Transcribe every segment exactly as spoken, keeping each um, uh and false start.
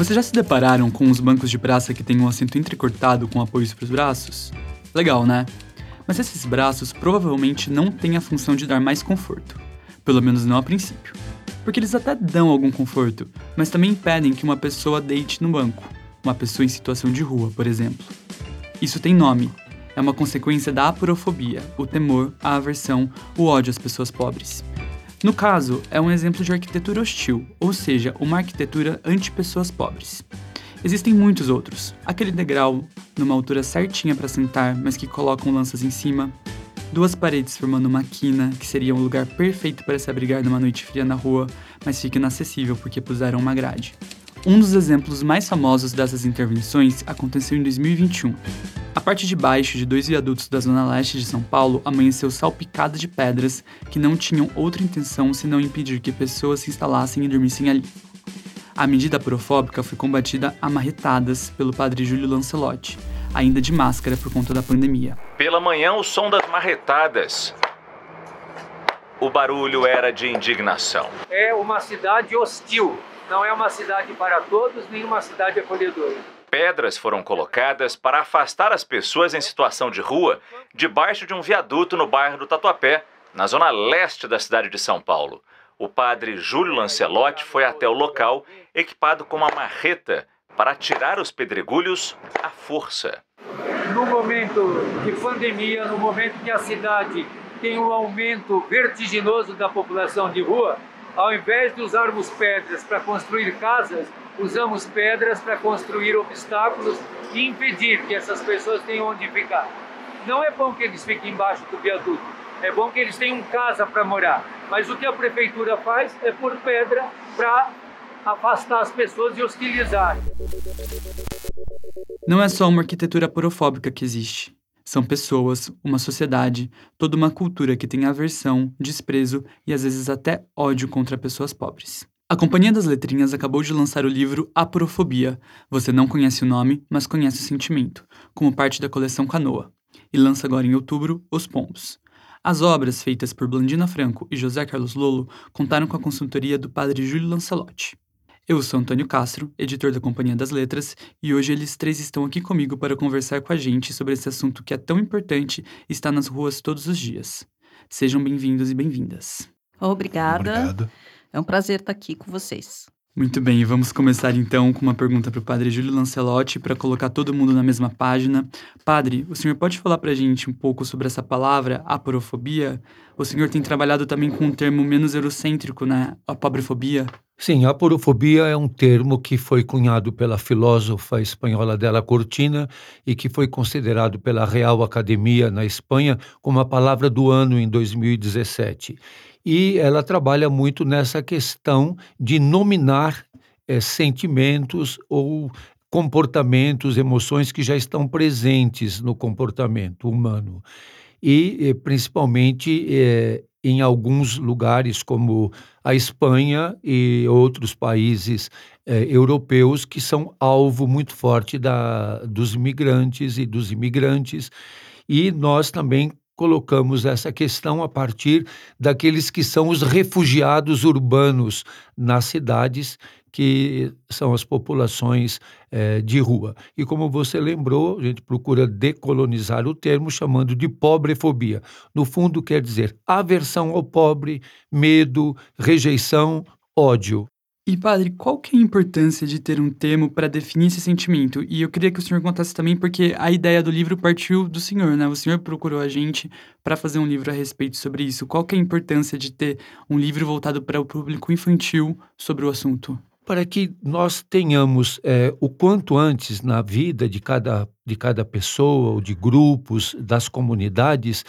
Vocês já se depararam com os bancos de praça que têm um assento entrecortado com apoios para os braços? Legal, né? Mas esses braços provavelmente não têm a função de dar mais conforto. Pelo menos não a princípio. Porque eles até dão algum conforto, mas também impedem que uma pessoa deite no banco. Uma pessoa em situação de rua, por exemplo. Isso tem nome. É uma consequência da aporofobia, o temor, a aversão, o ódio às pessoas pobres. No caso, é um exemplo de arquitetura hostil, ou seja, uma arquitetura anti-pessoas pobres. Existem muitos outros. Aquele degrau, numa altura certinha para sentar, mas que colocam lanças em cima. Duas paredes formando uma quina, que seria um lugar perfeito para se abrigar numa noite fria na rua, mas fica inacessível porque puseram uma grade. Um dos exemplos mais famosos dessas intervenções aconteceu em dois mil e vinte e um. A parte de baixo de dois viadutos da Zona Leste de São Paulo amanheceu salpicada de pedras que não tinham outra intenção senão impedir que pessoas se instalassem e dormissem ali. A medida aporofóbica foi combatida a marretadas pelo padre Júlio Lancellotti, ainda de máscara por conta da pandemia. Pela manhã, o som das marretadas. O barulho era de indignação. É uma cidade hostil. Não é uma cidade para todos, nem uma cidade acolhedora. Pedras foram colocadas para afastar as pessoas em situação de rua debaixo de um viaduto no bairro do Tatuapé, na zona leste da cidade de São Paulo. O padre Júlio Lancellotti foi até o local equipado com uma marreta para tirar os pedregulhos à força. No momento de pandemia, no momento que a cidade tem um aumento vertiginoso da população de rua, ao invés de usarmos pedras para construir casas, usamos pedras para construir obstáculos e impedir que essas pessoas tenham onde ficar. Não é bom que eles fiquem embaixo do viaduto, é bom que eles tenham casa para morar. Mas o que a prefeitura faz é pôr pedra para afastar as pessoas e hostilizar. Não é só uma arquitetura aporofóbica que existe. São pessoas, uma sociedade, toda uma cultura que tem aversão, desprezo e às vezes até ódio contra pessoas pobres. A Companhia das Letrinhas acabou de lançar o livro Aporofobia, você não conhece o nome, mas conhece o sentimento, como parte da coleção Canoa, e lança agora em outubro Os Pombos. As obras feitas por Blandina Franco e José Carlos Lollo contaram com a consultoria do padre Júlio Lancellotti. Eu sou Antônio Castro, editor da Companhia das Letras, e hoje eles três estão aqui comigo para conversar com a gente sobre esse assunto que é tão importante e está nas ruas todos os dias. Sejam bem-vindos e bem-vindas. Obrigada. Obrigado. É um prazer estar aqui com vocês. Muito bem, vamos começar então com uma pergunta para o padre Júlio Lancellotti, para colocar todo mundo na mesma página. Padre, o senhor pode falar para a gente um pouco sobre essa palavra, aporofobia? O senhor tem trabalhado também com um termo menos eurocêntrico, né? A pobrefobia? Sim, a aporofobia é um termo que foi cunhado pela filósofa espanhola Adela Cortina e que foi considerado pela Real Academia na Espanha como a palavra do ano em dois mil e dezessete. E ela trabalha muito nessa questão de nominar é, sentimentos ou comportamentos, emoções que já estão presentes no comportamento humano. E, principalmente, é, em alguns lugares como a Espanha e outros países eh, europeus que são alvo muito forte da, dos migrantes e dos imigrantes. E nós também colocamos essa questão a partir daqueles que são os refugiados urbanos nas cidades, que são as populações eh, de rua. E como você lembrou, a gente procura decolonizar o termo chamando de pobrefobia. No fundo, quer dizer aversão ao pobre, medo, rejeição, ódio. E, padre, qual que é a importância de ter um termo para definir esse sentimento? E eu queria que o senhor contasse também, porque a ideia do livro partiu do senhor, né? O senhor procurou a gente para fazer um livro a respeito sobre isso. Qual que é a importância de ter um livro voltado para o público infantil sobre o assunto? Para que nós tenhamos é, o quanto antes na vida de cada, de cada pessoa ou de grupos, das comunidades,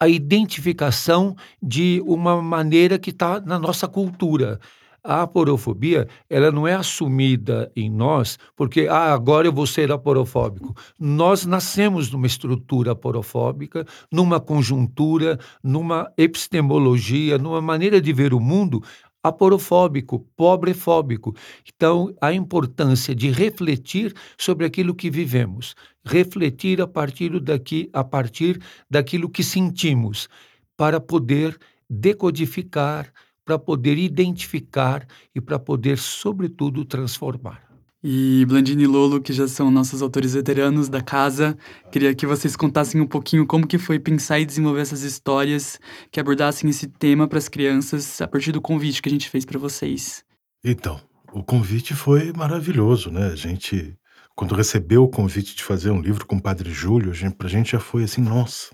a identificação de uma maneira que está na nossa cultura. A aporofobia, ela não é assumida em nós porque ah, agora eu vou ser aporofóbico. Nós nascemos numa estrutura aporofóbica, numa conjuntura, numa epistemologia, numa maneira de ver o mundo aporofóbico, pobrefóbico. Então, a importância de refletir sobre aquilo que vivemos, refletir a partir daqui, a partir daquilo que sentimos, para poder decodificar, para poder identificar e para poder, sobretudo, transformar. e Blandina e Lollo, que já são nossos autores veteranos da casa. Queria que vocês contassem um pouquinho como que foi pensar e desenvolver essas histórias que abordassem esse tema para as crianças a partir do convite que a gente fez para vocês. Então, o convite foi maravilhoso, né? A gente, quando recebeu o convite de fazer um livro com o Padre Júlio, para a gente já foi assim, nossa,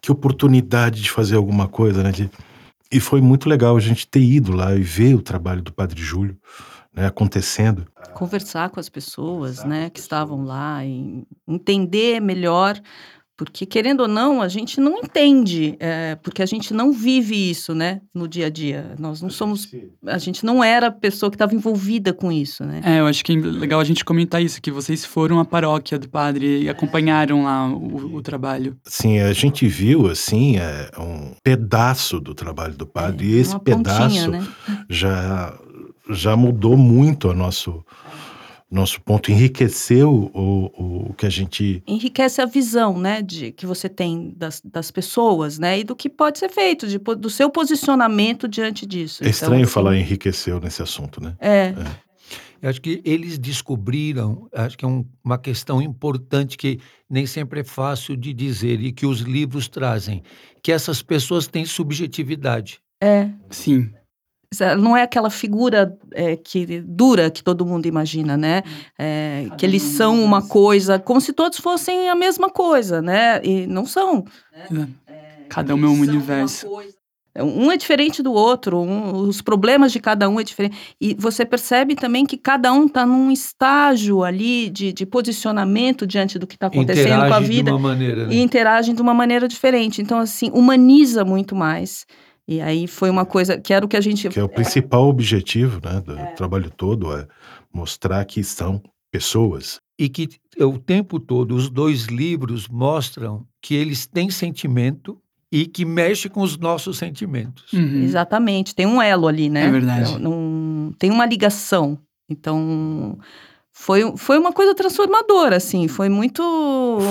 que oportunidade de fazer alguma coisa, né? De... E foi muito legal a gente ter ido lá e ver o trabalho do Padre Júlio, né, acontecendo. Conversar com as pessoas, né, que estavam lá, e entender melhor, porque querendo ou não, a gente não entende, é, porque a gente não vive isso, né, no dia a dia. Nós não somos, a gente não era a pessoa que estava envolvida com isso, né. É, eu acho que é legal a gente comentar isso, que vocês foram à paróquia do padre e acompanharam lá o, o trabalho. Sim, a gente viu, assim, é, um pedaço do trabalho do padre, é, e esse pedaço, né, já... já mudou muito o nosso, nosso ponto, enriqueceu o, o, o que a gente... Enriquece a visão, né, de, que você tem das, das pessoas, né, e do que pode ser feito, de, do seu posicionamento diante disso. É estranho então, assim, falar enriqueceu nesse assunto, né? É. é. Eu acho que eles descobriram, acho que é um, uma questão importante que nem sempre é fácil de dizer e que os livros trazem, que essas pessoas têm subjetividade. É. Sim. Não é aquela figura é, que dura que todo mundo imagina, né? É, que eles são uma coisa, como se todos fossem a mesma coisa, né? E não são. É. Cada um é um universo. Um é diferente do outro, um, os problemas de cada um é diferente. E você percebe também que cada um está num estágio ali de, de posicionamento diante do que está acontecendo interagem com a vida. De uma maneira, né? E interagem de uma maneira diferente. Então, assim, humaniza muito mais. E aí foi uma coisa que era o que a gente... Que é o principal é. objetivo, né, do é. trabalho todo, é mostrar que são pessoas. E que o tempo todo os dois livros mostram que eles têm sentimento e que mexe com os nossos sentimentos. Uhum. Exatamente, tem um elo ali, né? É verdade. Então, não, tem uma ligação, então... Foi, foi uma coisa transformadora, assim, foi muito...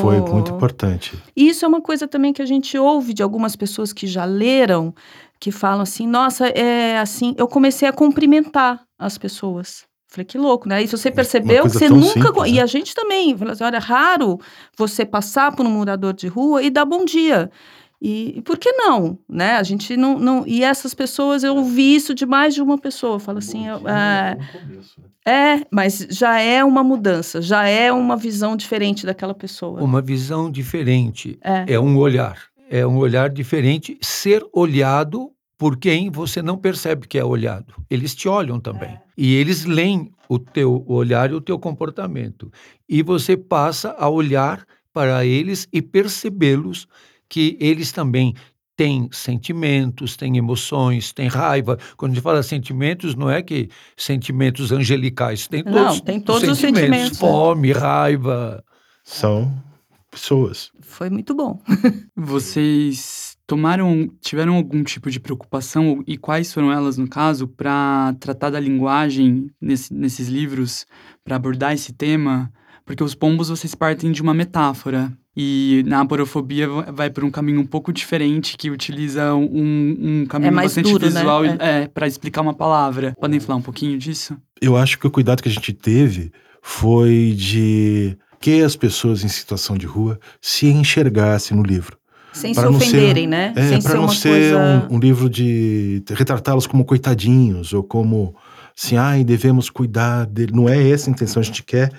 Foi muito importante. E isso é uma coisa também que a gente ouve de algumas pessoas que já leram, que falam assim, nossa, é assim, eu comecei a cumprimentar as pessoas. Falei, que louco, né? E você percebeu que você nunca... Simples, né? E a gente também, falou assim, olha, é raro você passar por um morador de rua e dar bom dia. E, e por que não, né? A gente não, não... E essas pessoas, eu ouvi isso de mais de uma pessoa. Fala assim... Eu, é, é, mas já é uma mudança. Já é uma visão diferente daquela pessoa. Uma visão diferente. É, é um olhar. É um olhar diferente. Ser olhado por quem você não percebe que é olhado. Eles te olham também. É. E eles leem o teu olhar e o teu comportamento. E você passa a olhar para eles e percebê-los que eles também têm sentimentos, têm emoções, têm raiva. Quando a gente fala sentimentos, não é que sentimentos angelicais. Tem todos, não, tem todos os sentimentos. sentimentos. Fome, raiva. São pessoas. Foi muito bom. Vocês tomaram, tiveram algum tipo de preocupação, e quais foram elas, no caso, para tratar da linguagem nesse, nesses livros, para abordar esse tema? Porque os pombos, vocês partem de uma metáfora. E na aporofobia vai por um caminho um pouco diferente, que utiliza um, um caminho é bastante duro, visual, né? é. é, para explicar uma palavra. Podem falar um pouquinho disso? Eu acho que o cuidado que a gente teve foi de que as pessoas em situação de rua se enxergassem no livro. Sem se ofenderem, ser, né? É, Sem para não ser coisa... um, um livro de retratá-los como coitadinhos, ou como assim, ai, devemos cuidar dele. Não é essa a intenção, a gente quer...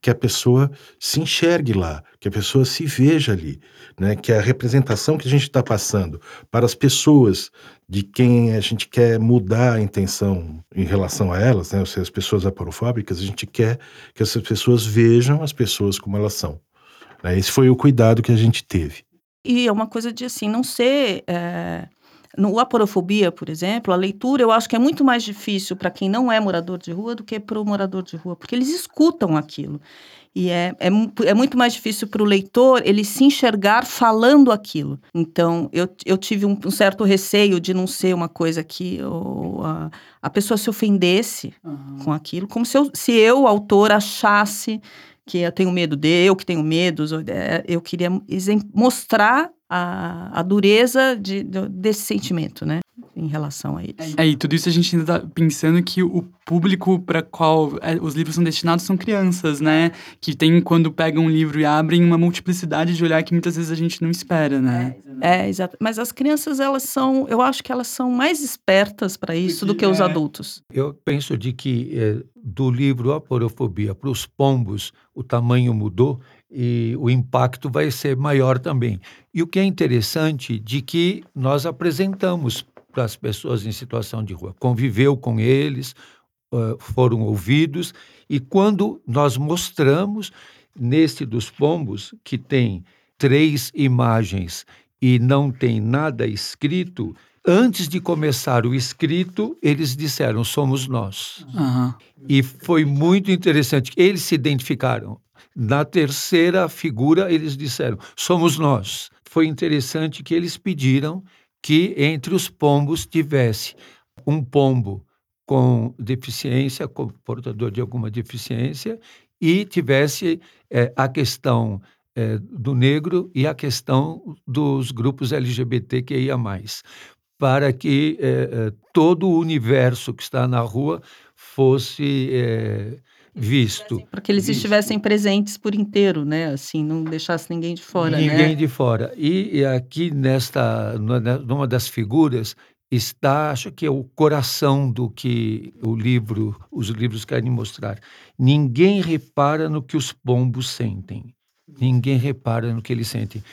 que a pessoa se enxergue lá, que a pessoa se veja ali, né? Que a representação que a gente está passando para as pessoas de quem a gente quer mudar a intenção em relação a elas, né? Ou seja, as pessoas aporofóbicas, a gente quer que essas pessoas vejam as pessoas como elas são. Né? Esse foi o cuidado que a gente teve. E é uma coisa de, assim, não ser... É... No aporofobia, por exemplo, a leitura eu acho que é muito mais difícil para quem não é morador de rua do que para o morador de rua, porque eles escutam aquilo. E é, é, é muito mais difícil para o leitor ele se enxergar falando aquilo. Então, eu, eu tive um, um certo receio de não ser uma coisa que eu, a, a pessoa se ofendesse uhum. com aquilo, como se eu, se eu, autor, achasse que eu tenho medo de, eu que tenho medos. Eu queria mostrar... A, a dureza de, de, desse sentimento, né? em relação a isso. É, e tudo isso a gente ainda está pensando que o público para qual os livros são destinados são crianças, né? Que tem, quando pegam um livro e abrem, uma multiplicidade de olhar que muitas vezes a gente não espera, né? É, é exato. Mas as crianças, elas são, eu acho que elas são mais espertas para isso do que os adultos. Eu penso de que é, do livro Aporofobia para Os Pombos, o tamanho mudou e o impacto vai ser maior também. E o que é interessante de que nós apresentamos para as pessoas em situação de rua, conviveu com eles, foram ouvidos, e quando nós mostramos, neste dos Pombos, que tem três imagens e não tem nada escrito, antes de começar o escrito, eles disseram, somos nós. Uhum. E foi muito interessante, eles se identificaram. Na terceira figura, eles disseram, somos nós. Foi interessante que eles pediram que entre os pombos tivesse um pombo com deficiência, com portador de alguma deficiência, e tivesse é, a questão é, do negro e a questão dos grupos L G B T Q I A mais. Para que é, todo o universo que está na rua fosse é, visto. Para que eles visto. estivessem presentes por inteiro, né? Assim, não deixasse ninguém de fora, ninguém né? Ninguém de fora. E, e aqui, nesta, numa das figuras, está, acho que é o coração do que o livro, os livros querem mostrar. Ninguém repara no que os pombos sentem. Ninguém repara no que eles sentem.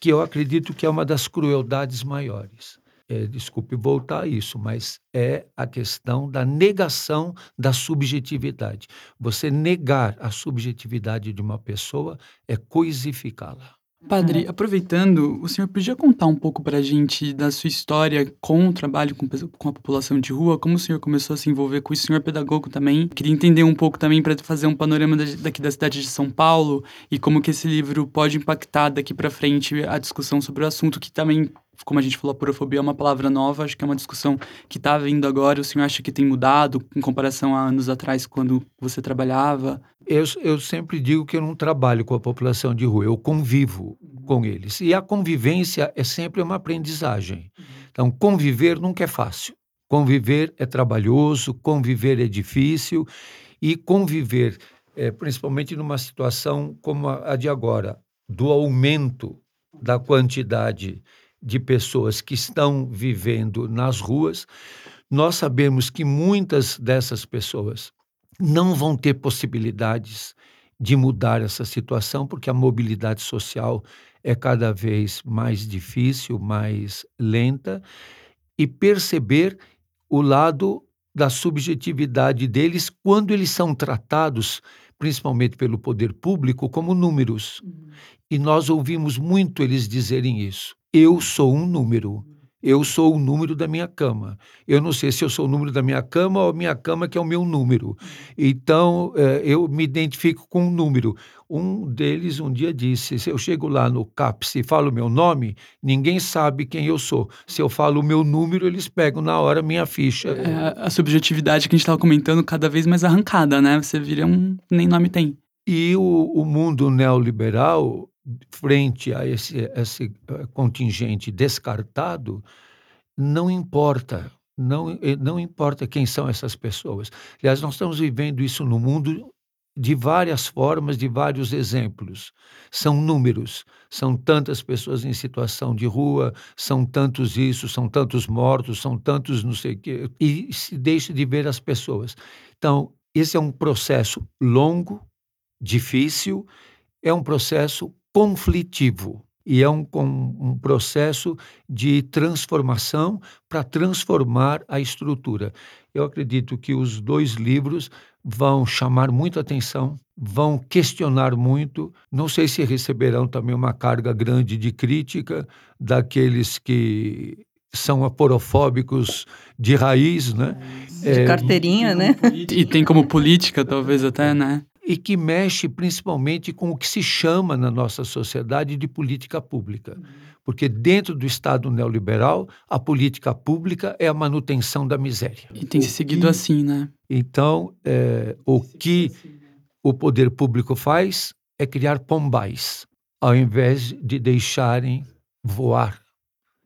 Que eu acredito que é uma das crueldades maiores. É, desculpe voltar a isso, mas é a questão da negação da subjetividade. Você negar a subjetividade de uma pessoa é coisificá-la. Padre, aproveitando, o senhor podia contar um pouco para a gente da sua história com o trabalho com, com a população de rua, como o senhor começou a se envolver com isso, o senhor é pedagogo também. Queria entender um pouco também para fazer um panorama da, daqui da cidade de São Paulo e como que esse livro pode impactar daqui para frente a discussão sobre o assunto, que também, como a gente falou, aporofobia é uma palavra nova, acho que é uma discussão que está vindo agora. O senhor acha que tem mudado em comparação a anos atrás, quando você trabalhava? Eu, eu sempre digo que eu não trabalho com a população de rua, eu convivo com eles. E a convivência é sempre uma aprendizagem. Então, conviver nunca é fácil. Conviver é trabalhoso, conviver é difícil. E conviver, é, principalmente numa situação como a de agora, do aumento da quantidade de pessoas que estão vivendo nas ruas, nós sabemos que muitas dessas pessoas não vão ter possibilidades de mudar essa situação, porque a mobilidade social é cada vez mais difícil, mais lenta, e perceber o lado da subjetividade deles quando eles são tratados, principalmente pelo poder público, como números. E nós ouvimos muito eles dizerem isso. Eu sou um número, eu sou o número da minha cama. Eu não sei se eu sou o número da minha cama ou a minha cama que é o meu número. Então, eu me identifico com um número. Um deles um dia disse, se eu chego lá no CAPS e falo o meu nome, ninguém sabe quem eu sou. Se eu falo o meu número, eles pegam na hora minha ficha. É, a subjetividade que a gente estava comentando cada vez mais arrancada, né? Você vira um... nem nome tem. E o, o mundo neoliberal, frente a esse, esse contingente descartado, não importa, não, não importa quem são essas pessoas. Aliás, nós estamos vivendo isso no mundo de várias formas, de vários exemplos. São números, são tantas pessoas em situação de rua, são tantos isso, são tantos mortos, são tantos não sei o quê, e se deixa de ver as pessoas. Então, esse é um processo longo, difícil, é um processo conflitivo e é um, um processo de transformação para transformar a estrutura. Eu acredito que os dois livros vão chamar muita atenção, vão questionar muito. Não sei se receberão também uma carga grande de crítica daqueles que são aporofóbicos de raiz, né? De é, carteirinha, né? E tem como política, talvez até, né? E que mexe principalmente com o que se chama na nossa sociedade de política pública. Porque dentro do Estado neoliberal, a política pública é a manutenção da miséria. E tem se seguido que, assim, né? Então, é, o que o poder público faz é criar pombais, ao invés de deixarem voar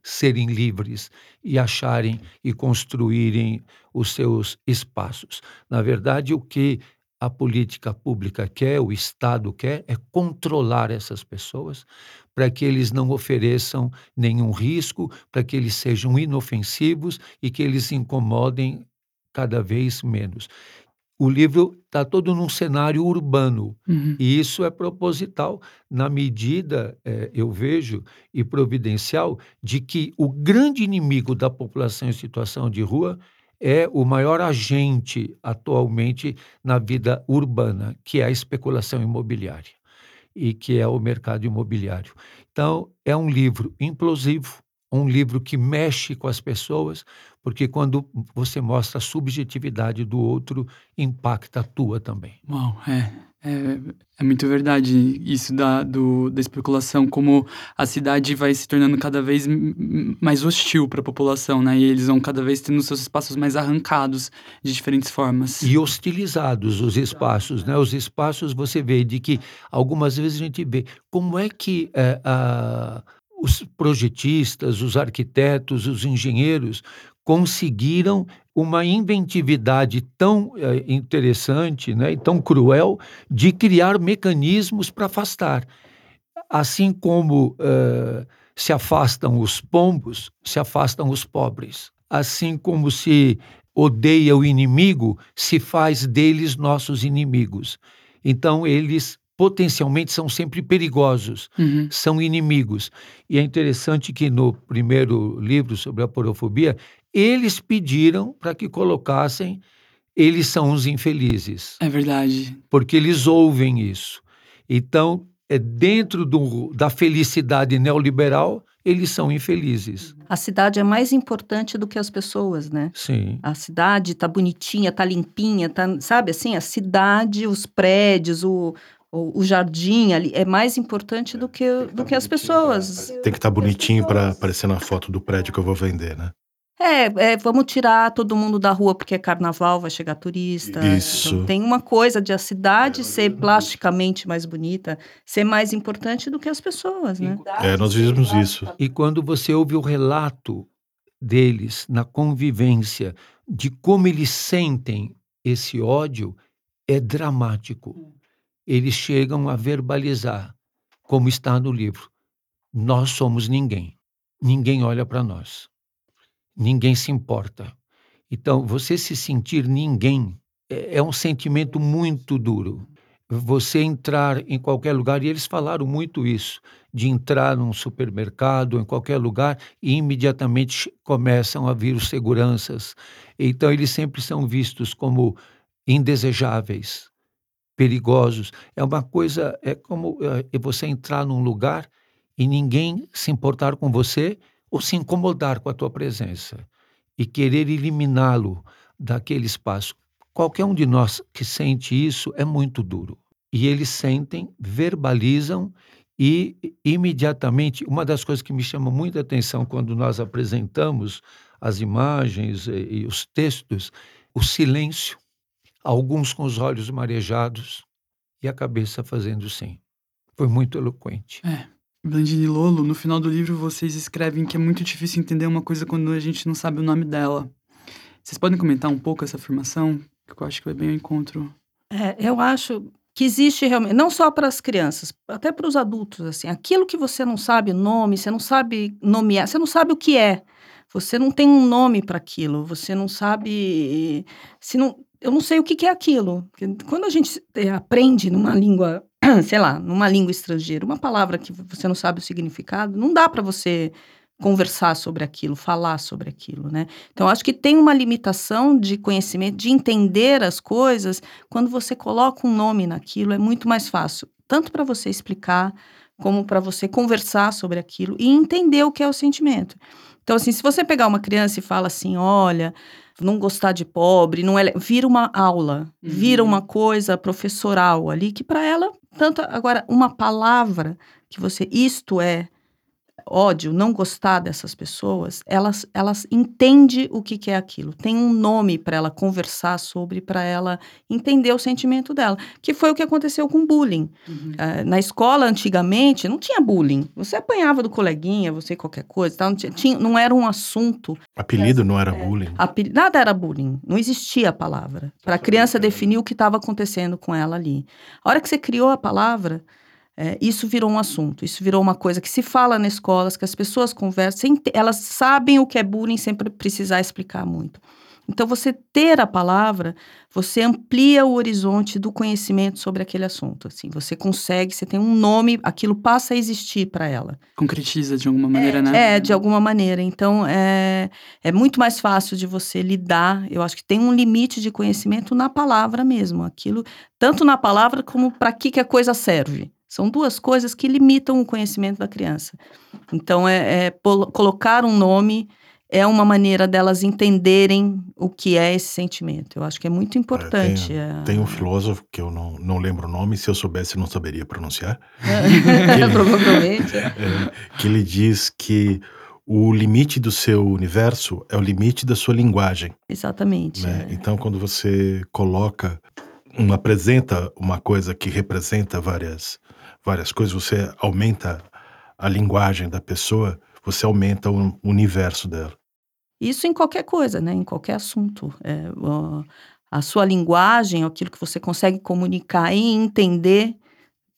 serem livres e acharem e construírem os seus espaços. Na verdade, o que a política pública quer, o Estado quer, é controlar essas pessoas para que eles não ofereçam nenhum risco, para que eles sejam inofensivos e que eles incomodem cada vez menos. O livro está todo num cenário urbano, uhum. e isso é proposital, na medida, é, eu vejo, e providencial, de que o grande inimigo da população em situação de rua é o maior agente atualmente na vida urbana, que é a especulação imobiliária e que é o mercado imobiliário. Então, é um livro implosivo, um livro que mexe com as pessoas, porque quando você mostra a subjetividade do outro, impacta a tua também. Uau, é... É, é muito verdade isso da, do, da especulação, como a cidade vai se tornando cada vez mais hostil para a população, né? E eles vão cada vez tendo seus espaços mais arrancados de diferentes formas. E hostilizados os espaços, né? Os espaços você vê de que algumas vezes a gente vê como é que é, a, os projetistas, os arquitetos, os engenheiros conseguiram uma inventividade tão é, interessante, né, e tão cruel de criar mecanismos para afastar. Assim como uh, se afastam os pombos, se afastam os pobres. Assim como se odeia o inimigo, se faz deles nossos inimigos. Então, eles potencialmente são sempre perigosos, uhum. são inimigos. E é interessante que no primeiro livro sobre a aporofobia, eles pediram para que colocassem, eles são os infelizes. É verdade. Porque eles ouvem isso. Então, é dentro do, da felicidade neoliberal, eles são infelizes. A cidade é mais importante do que as pessoas, né? Sim. A cidade tá bonitinha, tá limpinha, tá, sabe assim? A cidade, os prédios, o... O jardim ali é mais importante do que, do que as pessoas. Tem que estar bonitinho para aparecer na foto do prédio que eu vou vender, né? É, é, vamos tirar todo mundo da rua porque é carnaval, vai chegar turista. Isso. Então, tem uma coisa de a cidade ser plasticamente mais bonita, ser mais importante do que as pessoas, né? É, nós vivemos isso. E quando você ouve o relato deles na convivência de como eles sentem esse ódio, é dramático. Eles chegam a verbalizar, como está no livro, nós somos ninguém, ninguém olha para nós, ninguém se importa. Então, você se sentir ninguém é um sentimento muito duro. Você entrar em qualquer lugar, e eles falaram muito isso, de entrar num supermercado, em qualquer lugar, e imediatamente começam a vir os seguranças. Então, eles sempre são vistos como indesejáveis, perigosos. É uma coisa, é como é, você entrar num lugar e ninguém se importar com você ou se incomodar com a tua presença e querer eliminá-lo daquele espaço. Qualquer um de nós que sente isso é muito duro. E eles sentem, verbalizam e imediatamente, uma das coisas que me chama muita atenção quando nós apresentamos as imagens e, e os textos, o silêncio. Alguns com os olhos marejados e a cabeça fazendo sim. Foi muito eloquente. É. Blandina e Lollo, no final do livro vocês escrevem que é muito difícil entender uma coisa quando a gente não sabe o nome dela. Vocês podem comentar um pouco essa afirmação? Que eu acho que vai bem ao encontro. É, eu acho que existe realmente, não só para as crianças, até para os adultos, assim, aquilo que você não sabe o nome, você não sabe nomear, você não sabe o que é. Você não tem um nome para aquilo, você não sabe... Se não... Eu não sei o que, que é aquilo. Quando a gente aprende numa língua, sei lá, numa língua estrangeira, uma palavra que você não sabe o significado, não dá para você conversar sobre aquilo, falar sobre aquilo, né? Então, acho que tem uma limitação de conhecimento, de entender as coisas. Quando você coloca um nome naquilo, é muito mais fácil, tanto para você explicar, como para você conversar sobre aquilo e entender o que é o sentimento. Então, assim, se você pegar uma criança e fala assim, olha... não gostar de pobre, não é, vira uma aula, uhum. vira uma coisa professoral ali, que para ela, tanto agora, uma palavra que você, isto é, ódio, não gostar dessas pessoas, elas, elas entendem o que, que é aquilo. Tem um nome para ela conversar sobre, para ela entender o sentimento dela. Que foi o que aconteceu com bullying. Uhum. Uh, na escola, antigamente, não tinha bullying. Você apanhava do coleguinha, você qualquer coisa. Tá? Não, tinha, tinha, não era um assunto. Apelido não era bullying. Apel... Nada era bullying. Não existia a palavra. Para a criança definir o que estava acontecendo com ela ali. A hora que você criou a palavra... É, isso virou um assunto, isso virou uma coisa que se fala nas escolas, que as pessoas conversam, elas sabem o que é bullying sem precisar explicar muito. Então, você ter a palavra, você amplia o horizonte do conhecimento sobre aquele assunto. Assim, você consegue, você tem um nome, aquilo passa a existir para ela. Concretiza de alguma maneira, é, né? É, de alguma maneira. Então, é, é muito mais fácil de você lidar. Eu acho que tem um limite de conhecimento na palavra mesmo. Aquilo, tanto na palavra como para que, que a coisa serve. São duas coisas que limitam o conhecimento da criança. Então, é, é, polo, colocar um nome é uma maneira delas entenderem o que é esse sentimento. Eu acho que é muito importante. Tem, é... tem um filósofo que eu não, não lembro o nome, se eu soubesse não saberia pronunciar. É. Ele, provavelmente. É, que ele diz que o limite do seu universo é o limite da sua linguagem. Exatamente. Né? É. Então, quando você coloca, uma, apresenta uma coisa que representa várias... várias coisas, você aumenta a linguagem da pessoa, você aumenta o universo dela. Isso em qualquer coisa, né? Em qualquer assunto. É, a sua linguagem, aquilo que você consegue comunicar e entender,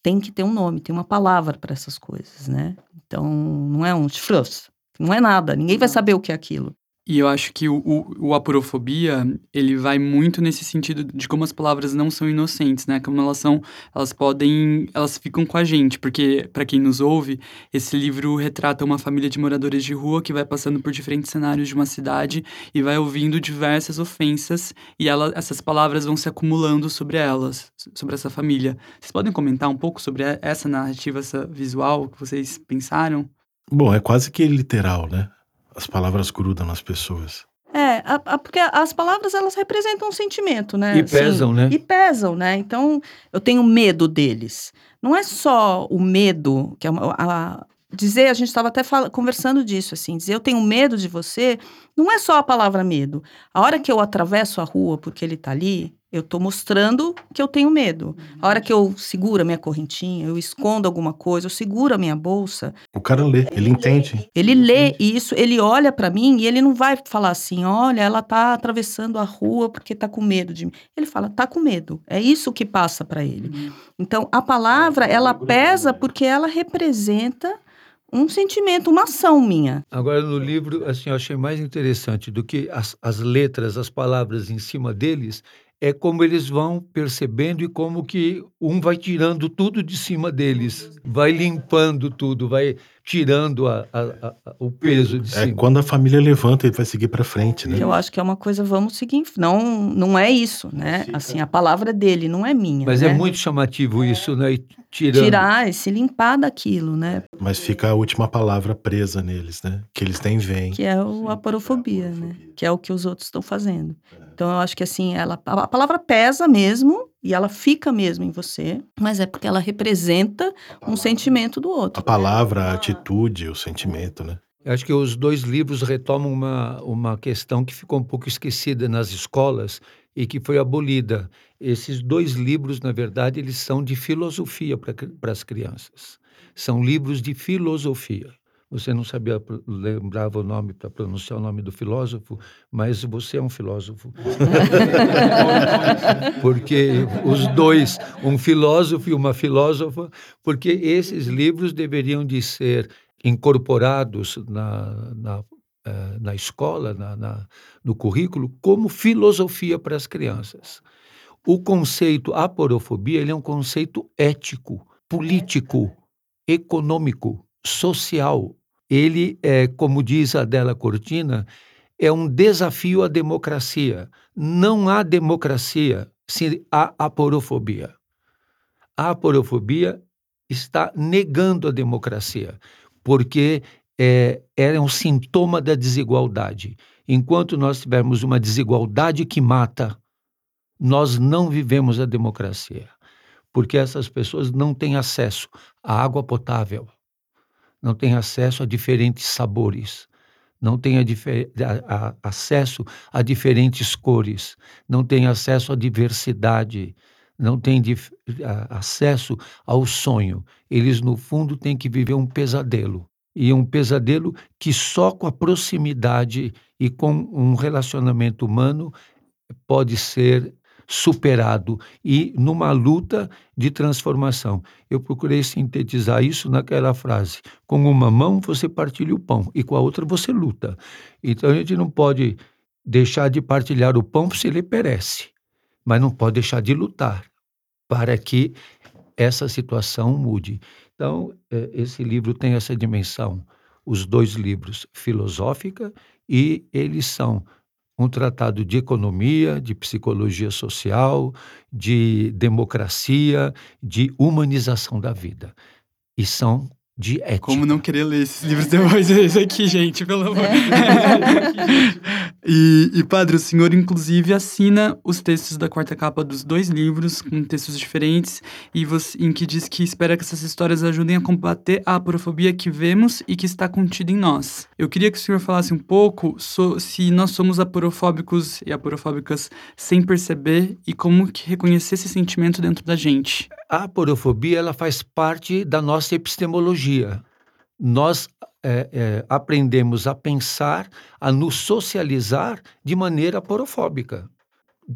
tem que ter um nome, tem uma palavra para essas coisas, né? Então, não é um chifros, não é nada, ninguém vai saber o que é aquilo. E eu acho que o, o, o aporofobia, ele vai muito nesse sentido de como as palavras não são inocentes, né? Como elas são, elas podem, elas ficam com a gente, porque, para quem nos ouve, esse livro retrata uma família de moradores de rua que vai passando por diferentes cenários de uma cidade e vai ouvindo diversas ofensas e ela, essas palavras vão se acumulando sobre elas, sobre essa família. Vocês podem comentar um pouco sobre essa narrativa, essa visual que vocês pensaram? Bom, é quase que literal, né? As palavras grudam nas pessoas. É, a, a, porque as palavras, elas representam um sentimento, né? E pesam, assim, né? E pesam, né? Então, eu tenho medo deles. Não é só o medo, que é uma, a, dizer, a gente estava até fala, conversando disso, assim, dizer eu tenho medo de você, não é só a palavra medo. A hora que eu atravesso a rua porque ele tá ali, eu tô mostrando que eu tenho medo. A hora que eu seguro a minha correntinha, eu escondo alguma coisa, eu seguro a minha bolsa... O cara lê, ele, ele entende. Ele, ele lê entende. Isso, ele olha pra mim e ele não vai falar assim, olha, ela tá atravessando a rua porque tá com medo de mim. Ele fala, tá com medo. É isso que passa pra ele. Uhum. Então, a palavra, ela pesa porque ela representa um sentimento, uma ação minha. Agora, no livro, assim, eu achei mais interessante do que as, as letras, as palavras em cima deles... É como eles vão percebendo e como que um vai tirando tudo de cima deles, vai limpando tudo, vai tirando a, a, a, o peso de cima. É quando a família levanta e vai seguir para frente, né? Eu acho que é uma coisa, vamos seguir, não, não é isso, né? Assim, a palavra dele não é minha. Mas né? É muito chamativo isso, né? E tirando. Tirar, se limpar daquilo, né? Mas fica a última palavra presa neles, né? Que eles nem veem. Que é o aporofobia, né? Que é o que os outros estão fazendo. Então, eu acho que assim, ela, a palavra pesa mesmo e ela fica mesmo em você, mas é porque ela representa palavra, um sentimento do outro. A palavra, né? A atitude, o sentimento, né? Eu acho que os dois livros retomam uma, uma questão que ficou um pouco esquecida nas escolas e que foi abolida. Esses dois livros, na verdade, eles são de filosofia para as crianças. São livros de filosofia. Você não sabia, lembrava o nome para pronunciar o nome do filósofo, mas você é um filósofo. Porque os dois, um filósofo e uma filósofa, porque esses livros deveriam de ser incorporados na, na, na escola, na, na, no currículo, como filosofia para as crianças. O conceito aporofobia, ele é um conceito ético, político, econômico, social. Ele, é, como diz a Adela Cortina, é um desafio à democracia. Não há democracia se há aporofobia. A aporofobia está negando a democracia, porque é, é um sintoma da desigualdade. Enquanto nós tivermos uma desigualdade que mata, nós não vivemos a democracia, porque essas pessoas não têm acesso à água potável, não tem acesso a diferentes sabores, não tem a difer- a, a, acesso a diferentes cores, não tem acesso à diversidade, não tem dif- a, acesso ao sonho. Eles, no fundo, têm que viver um pesadelo. E um pesadelo que só com a proximidade e com um relacionamento humano pode ser superado e numa luta de transformação. Eu procurei sintetizar isso naquela frase: com uma mão você partilha o pão e com a outra você luta. Então a gente não pode deixar de partilhar o pão se ele perece, mas não pode deixar de lutar para que essa situação mude. Então, esse livro tem essa dimensão, os dois livros, filosófica, e eles são um tratado de economia, de psicologia social, de democracia, de humanização da vida. E são de ética. Como não querer ler esses livros depois desse aqui, gente, pelo amor de Deus. E, e, padre, o senhor, inclusive, assina os textos da quarta capa dos dois livros, com textos diferentes, e você, em que diz que espera que essas histórias ajudem a combater a aporofobia que vemos e que está contida em nós. Eu queria que o senhor falasse um pouco so, se nós somos aporofóbicos e aporofóbicas sem perceber e como que reconhecer esse sentimento dentro da gente. A aporofobia, ela faz parte da nossa epistemologia. Nós É, é, aprendemos a pensar, a nos socializar de maneira aporofóbica.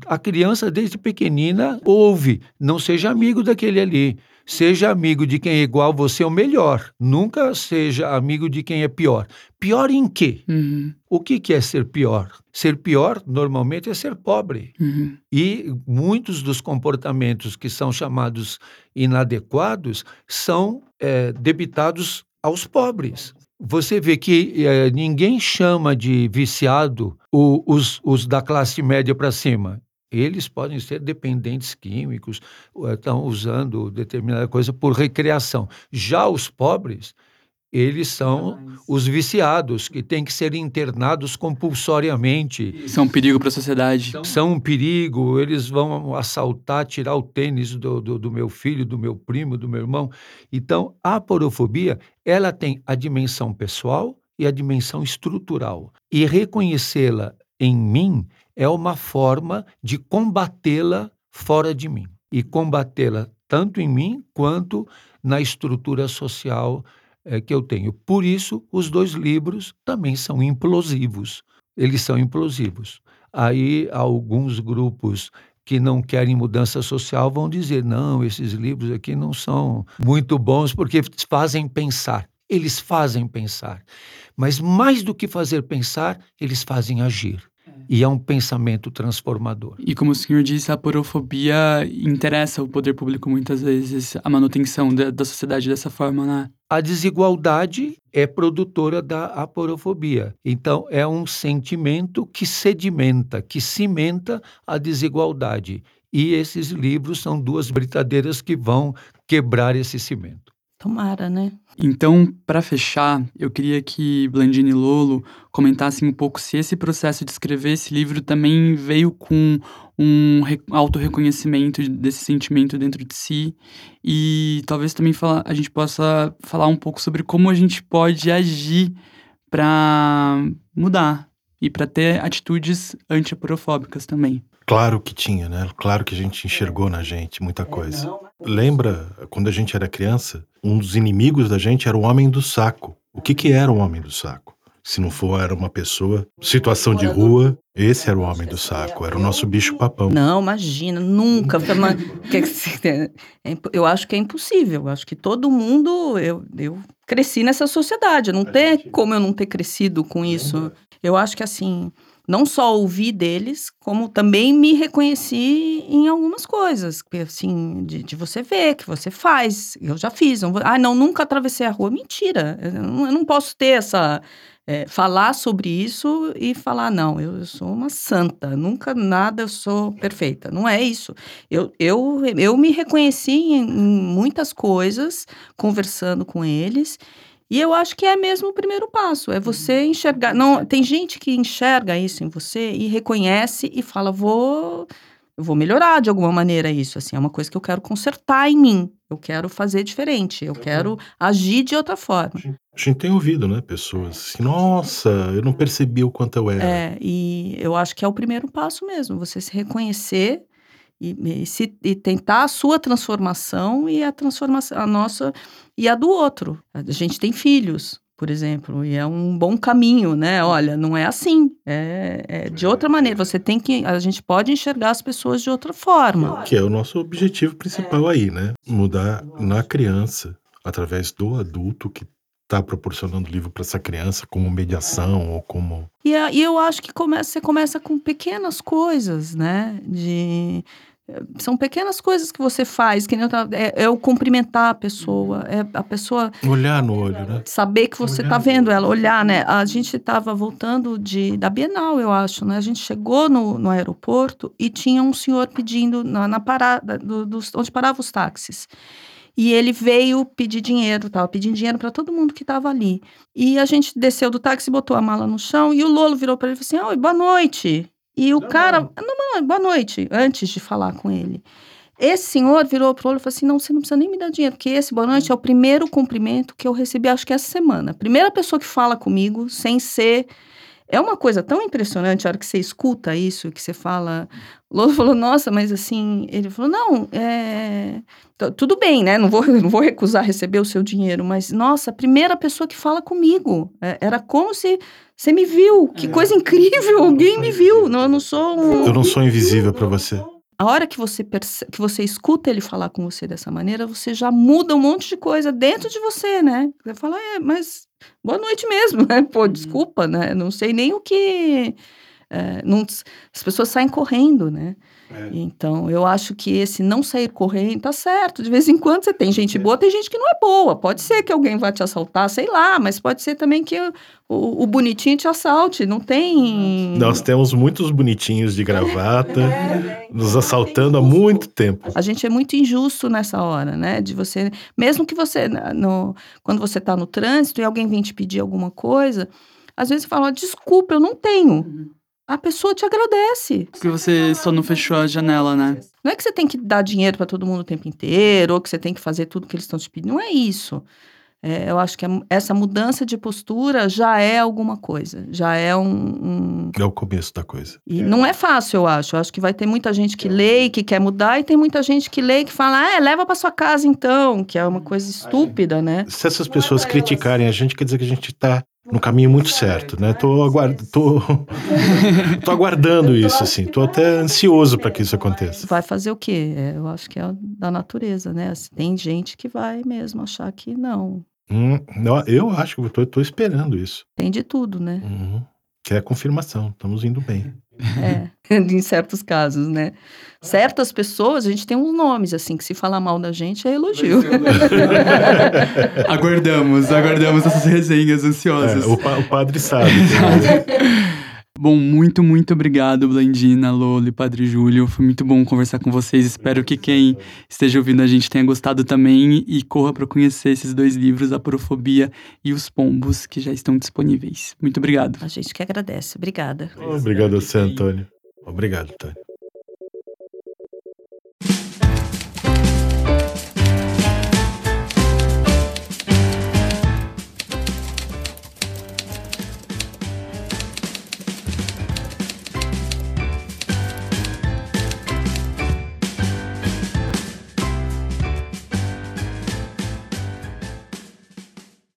A criança, desde pequenina, ouve: não seja amigo daquele ali, seja amigo de quem é igual você ou melhor, nunca seja amigo de quem é pior. Pior em quê? Uhum. O que, que é ser pior? Ser pior, normalmente, é ser pobre. Uhum. E muitos dos comportamentos que são chamados inadequados são é, debitados aos pobres. Você vê que é, ninguém chama de viciado o, os, os da classe média para cima. Eles podem ser dependentes químicos, estão usando determinada coisa por recreação. Já os pobres, eles são os viciados, que têm que ser internados compulsoriamente. São um perigo para a sociedade. São um perigo, eles vão assaltar, tirar o tênis do, do, do meu filho, do meu primo, do meu irmão. Então, a aporofobia, ela tem a dimensão pessoal e a dimensão estrutural. E reconhecê-la em mim é uma forma de combatê-la fora de mim. E combatê-la tanto em mim quanto na estrutura social que eu tenho. Por isso, os dois livros também são implosivos. Eles são implosivos. Aí, alguns grupos que não querem mudança social vão dizer: não, esses livros aqui não são muito bons porque fazem pensar. Eles fazem pensar. Mas mais do que fazer pensar, eles fazem agir. E é um pensamento transformador. E como o senhor disse, a aporofobia interessa o poder público muitas vezes, a manutenção da, da sociedade dessa forma, né? A desigualdade é produtora da aporofobia. Então, é um sentimento que sedimenta, que cimenta a desigualdade. E esses livros são duas britadeiras que vão quebrar esse cimento. Tomara, né? Então, para fechar, eu queria que Blandina e Lollo comentassem um pouco se esse processo de escrever esse livro também veio com um re- autorreconhecimento desse sentimento dentro de si, e talvez também fala- a gente possa falar um pouco sobre como a gente pode agir para mudar e para ter atitudes anti-aporofóbicas também. Claro que tinha, né? Claro que a gente enxergou na gente muita coisa. É, não, mas... Lembra, quando a gente era criança, um dos inimigos da gente era o homem do saco. O que que era o homem do saco? Se não for, era uma pessoa, situação de rua, esse era o homem do saco, era o nosso bicho papão. Não, imagina, nunca. Eu acho que é impossível, eu acho que todo mundo... Eu, eu cresci nessa sociedade, não tem como eu não ter crescido com isso. Eu acho que assim... Não só ouvi deles, como também me reconheci em algumas coisas. Assim, de, de você ver, que você faz. Eu já fiz. Não vou, ah, não, nunca atravessei a rua. Mentira. Eu não, eu não posso ter essa... É, falar sobre isso e falar, não, eu, eu sou uma santa. Nunca nada, eu sou perfeita. Não é isso. Eu, eu, eu me reconheci em, em muitas coisas, conversando com eles... E eu acho que é mesmo o primeiro passo, é você enxergar. Não, tem gente que enxerga isso em você e reconhece e fala, vou eu vou melhorar de alguma maneira isso, assim, é uma coisa que eu quero consertar em mim, eu quero fazer diferente, eu quero agir de outra forma. A gente tem ouvido, né, pessoas assim, nossa, eu não percebi o quanto eu era. É, e eu acho que é o primeiro passo mesmo, você se reconhecer e, e, se, e tentar a sua transformação e a transformação, a nossa e a do outro. A gente tem filhos, por exemplo, e é um bom caminho, né? Olha, não é assim, é, é de outra maneira. Você tem que, a gente pode enxergar as pessoas de outra forma. Que é o nosso objetivo principal é. aí, né? Mudar na criança, através do adulto que está proporcionando o livro para essa criança como mediação é. ou como... E, e eu acho que começa, você começa com pequenas coisas, né? De... São pequenas coisas que você faz, que nem eu tava, é, é o cumprimentar a pessoa, é a pessoa... Olhar no olho, né? Saber que você olhar tá vendo ela, olhar, né? A gente estava voltando de, da Bienal, eu acho, né? A gente chegou no, no aeroporto e tinha um senhor pedindo, na, na parada, do, do, onde paravam os táxis. E ele veio pedir dinheiro, tava pedindo dinheiro para todo mundo que tava ali. E a gente desceu do táxi, botou a mala no chão e o Lollo virou para ele e falou assim, oi, boa noite. E o não, cara... Não. Não, não, boa noite, antes de falar com ele. Esse senhor virou pro olho e falou assim, não, você não precisa nem me dar dinheiro, porque esse boa noite é o primeiro cumprimento que eu recebi, acho que essa semana. Primeira pessoa que fala comigo, sem ser... É uma coisa tão impressionante a hora que você escuta isso, que você fala... O Lollo falou, nossa, mas assim... Ele falou, não, é... Tudo bem, né? Não vou, não vou recusar receber o seu dinheiro, mas, nossa, a primeira pessoa que fala comigo. É, era como se... Você me viu, que é. coisa incrível, alguém me viu, não, eu não sou... Um... Eu não sou invisível para você. A hora que você, perce... que você escuta ele falar com você dessa maneira, você já muda um monte de coisa dentro de você, né? Você fala, é, mas boa noite mesmo, né? Pô, desculpa, né? Não sei nem o que... É, não... As pessoas saem correndo, né? É. Então, eu acho que esse não sair correndo tá certo. De vez em quando você tem gente boa, tem gente que não é boa. Pode ser que alguém vá te assaltar, sei lá, mas pode ser também que o, o bonitinho te assalte. Não tem... Nós temos muitos bonitinhos de gravata é, é. nos assaltando há muito tempo. A gente é muito injusto nessa hora, né? De você... Mesmo que você... No, quando você tá no trânsito e alguém vem te pedir alguma coisa, às vezes você fala, desculpa, eu não tenho. Uhum. A pessoa te agradece. Porque você só não fechou a janela, né? Não é que você tem que dar dinheiro para todo mundo o tempo inteiro, ou que você tem que fazer tudo que eles estão te pedindo. Não é isso. É, eu acho que essa mudança de postura já é alguma coisa. Já é um... um... É o começo da coisa. E é. não é fácil, eu acho. Eu acho que vai ter muita gente que é. lê e que quer mudar, e tem muita gente que lê e que fala, ah, é, leva para sua casa então, que é uma coisa estúpida, gente... né? Se essas pessoas é criticarem elas. a gente, quer dizer que a gente tá... no caminho muito certo, né? Tô, aguard... tô... tô aguardando isso, assim. Tô até ansioso para que isso aconteça. Vai fazer o quê? É, eu acho que é da natureza, né? Assim, tem gente que vai mesmo achar que não. Hum, eu acho que eu tô, tô esperando isso. Tem de tudo, né? Uhum. Que é a confirmação. Estamos indo bem. É, em certos casos, né? Certas pessoas, a gente tem uns nomes, assim, que se falar mal da gente é elogio. aguardamos, aguardamos essas resenhas ansiosas. É, o, pa- o padre sabe. Bom, muito, muito obrigado, Blandina, Lollo e Padre Júlio. Foi muito bom conversar com vocês. Espero que quem esteja ouvindo a gente tenha gostado também e corra para conhecer esses dois livros, Aporofobia e Os Pombos, que já estão disponíveis. Muito obrigado. A gente que agradece. Obrigada. Obrigado a você, Antônio. Obrigado, Antônio.